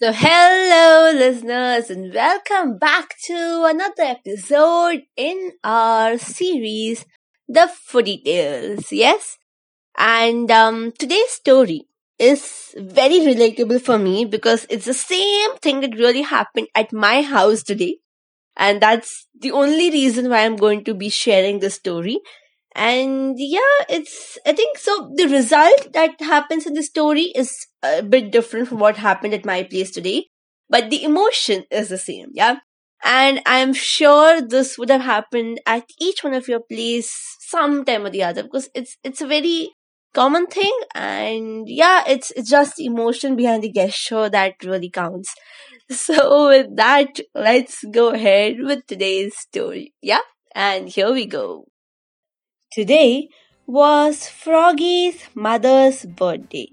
So hello listeners and welcome back to another episode in our series, The Footy Tales, yes? And today's story is very relatable for me because it's the same thing that really happened at my house today. And that's the only reason why I'm going to be sharing this story. And yeah, the result that happens in the story is a bit different from what happened at my place today. But the emotion is the same, yeah? And I'm sure this would have happened at each one of your place sometime or the other because it's a very common thing, and yeah, it's just the emotion behind the gesture that really counts. So with that, let's go ahead with today's story, yeah? And here we go. Today was Froggy's mother's birthday.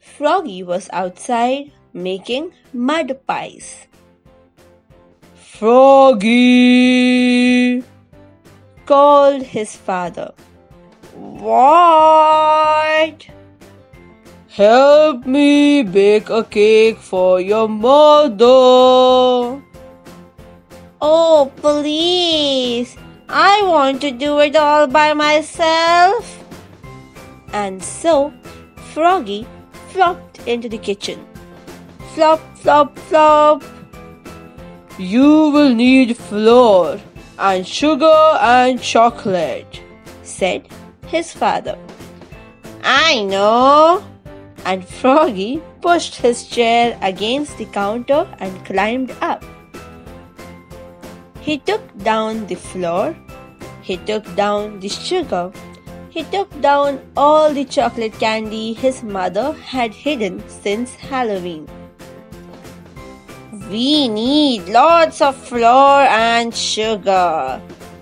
Froggy was outside making mud pies. "Froggy!" called his father. "What?" "Help me bake a cake for your mother." "Oh, please! I want to do it all by myself." And so, Froggy flopped into the kitchen. Flop, flop, flop. "You will need flour and sugar and chocolate," said his father. "I know." And Froggy pushed his chair against the counter and climbed up. He took down the flour, he took down the sugar, he took down all the chocolate candy his mother had hidden since Halloween. "We need lots of flour and sugar."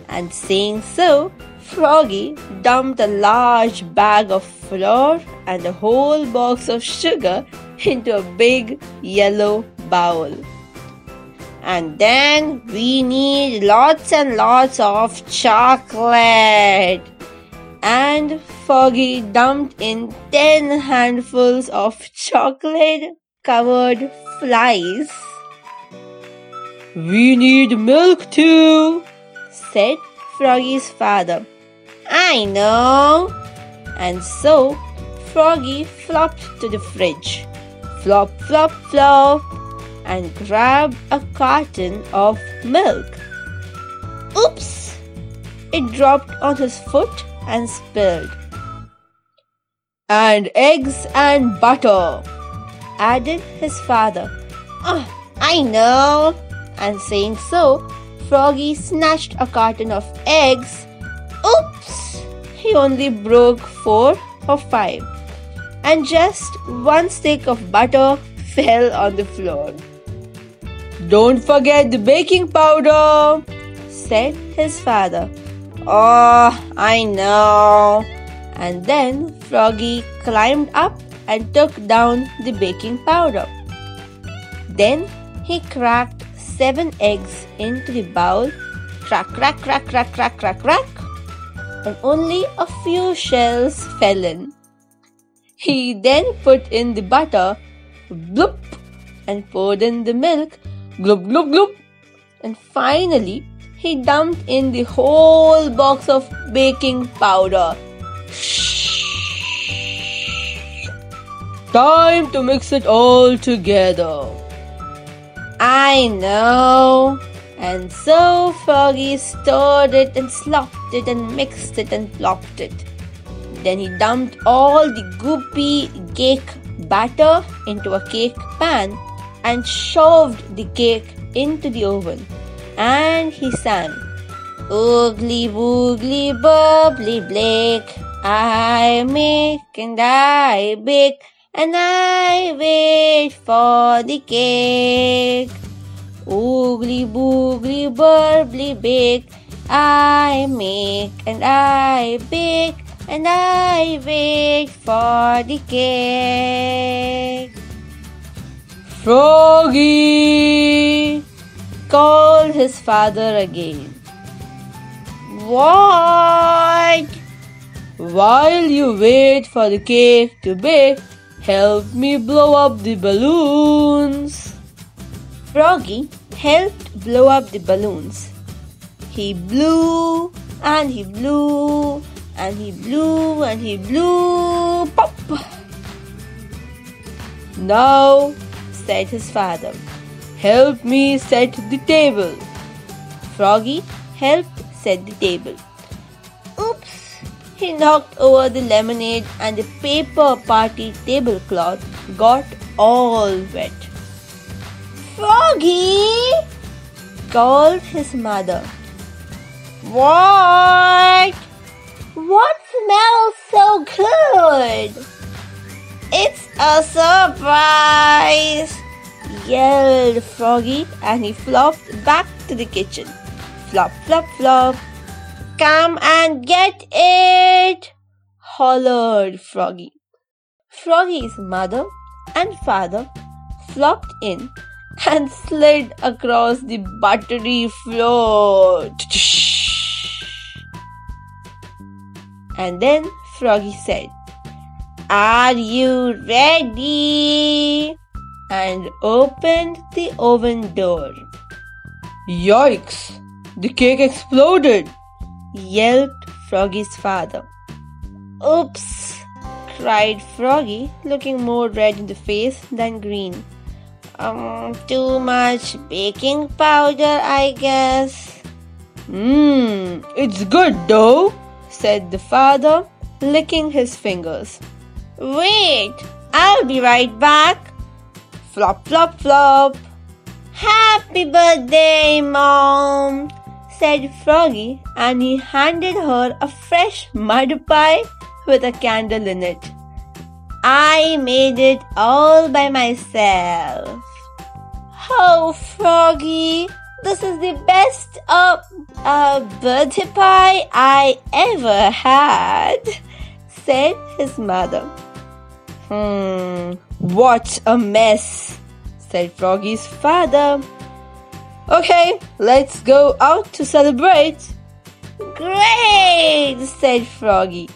And saying so, Froggy dumped a large bag of flour and a whole box of sugar into a big yellow bowl. "And then we need lots and lots of chocolate." And Froggy dumped in 10 handfuls of chocolate-covered flies. "We need milk too," said Froggy's father. "I know." And so Froggy flopped to the fridge. Flop, flop, flop. And grabbed a carton of milk. Oops! It dropped on his foot and spilled. "And eggs and butter," added his father. "Oh, I know." And saying so, Froggy snatched a carton of eggs. Oops! He only broke 4 or 5. And just one stick of butter fell on the floor. "Don't forget the baking powder," said his father. "Oh, I know." And then Froggy climbed up and took down the baking powder. Then he cracked 7 eggs into the bowl. Crack, crack, crack, crack, crack, crack, crack. And only a few shells fell in. He then put in the butter, bloop, and poured in the milk. Glub, glub, glub. And finally, he dumped in the whole box of baking powder. "Time to mix it all together." "I know." And so Froggy stirred it and slopped it and mixed it and plopped it. Then he dumped all the goopy cake batter into a cake pan and shoved the cake into the oven. And he sang, "Oogly boogly bubbly blake, I make and I bake, and I wait for the cake. Oogly boogly bubbly bake, I make and I bake, and I wait for the cake." "Froggy!" called his father again. "What?" "While you wait for the cake to bake, Help me blow up the balloons. Froggy helped blow up the balloons. He blew and he blew and he blew and he blew. Pop! Now, said his father, help me set the table. Froggy helped set the table. Oops! He knocked over the lemonade and the paper party tablecloth got all wet. Froggy! Called his mother. What? What smells so good? It's a surprise! Yelled Froggy, and he flopped back to the kitchen. Flop, flop, flop. Come and get it! Hollered Froggy. Froggy's mother and father flopped in and slid across the buttery floor. And then Froggy said, "Are you ready?" and opened the oven door. Yikes! The cake exploded! Yelled Froggy's father. Oops! Cried Froggy, looking more red in the face than green. Too much baking powder, I guess. It's good though, said the father, licking his fingers. Wait, I'll be right back. Flop, flop, flop. Happy birthday, Mom, said Froggy, and he handed her a fresh mud pie with a candle in it. I made it all by myself. Oh, Froggy, this is the best birthday pie I ever had, said his mother. What a mess, said Froggy's father. Okay, let's go out to celebrate. Great, said Froggy.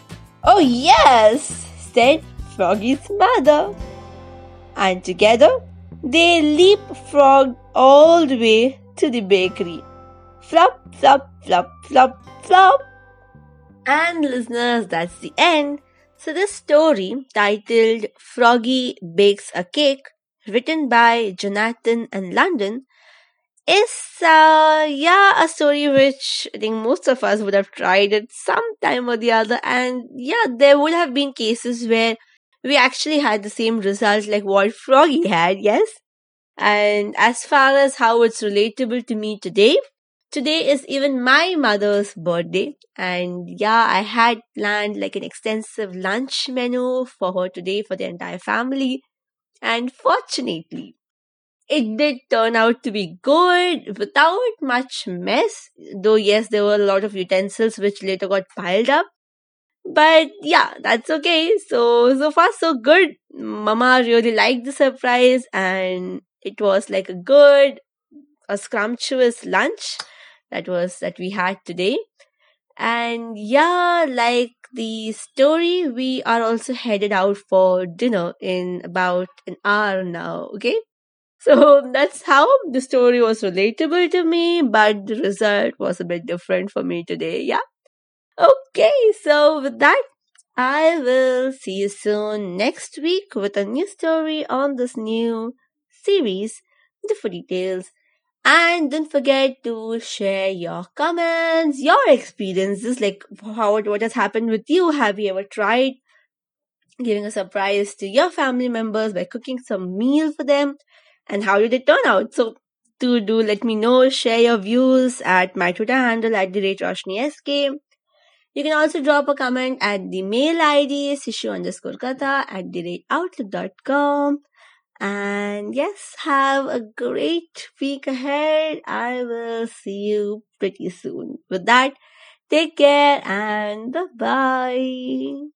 Oh yes, said Froggy's mother. And together, they leapfrogged all the way to the bakery. Flop, flop, flop, flop, flop. And listeners, that's the end. So this story, titled Froggy Bakes a Cake, written by Jonathan and London, is a story which I think most of us would have tried at some time or the other, and there would have been cases where we actually had the same results like what Froggy had, yes? And as far as how it's relatable to me today is even my mother's birthday, and I had planned like an extensive lunch menu for her today for the entire family, and fortunately, it did turn out to be good without much mess. Though, yes, there were a lot of utensils which later got piled up. But that's okay. So far, so good. Mama really liked the surprise, and it was like a scrumptious lunch that we had today. And like the story, we are also headed out for dinner in about an hour now, okay? So that's how the story was relatable to me, but the result was a bit different for me today, Okay, so with that, I will see you soon next week with a new story on this new series, The Footy Tales. And don't forget to share your comments, your experiences, like what has happened with you. Have you ever tried giving a surprise to your family members by cooking some meal for them? And how did it turn out? So do let me know. Share your views at my Twitter handle @RoshniSK. You can also drop a comment at the mail ID sishu_katha@outlook.com. And yes, have a great week ahead. I will see you pretty soon. With that, take care and bye-bye.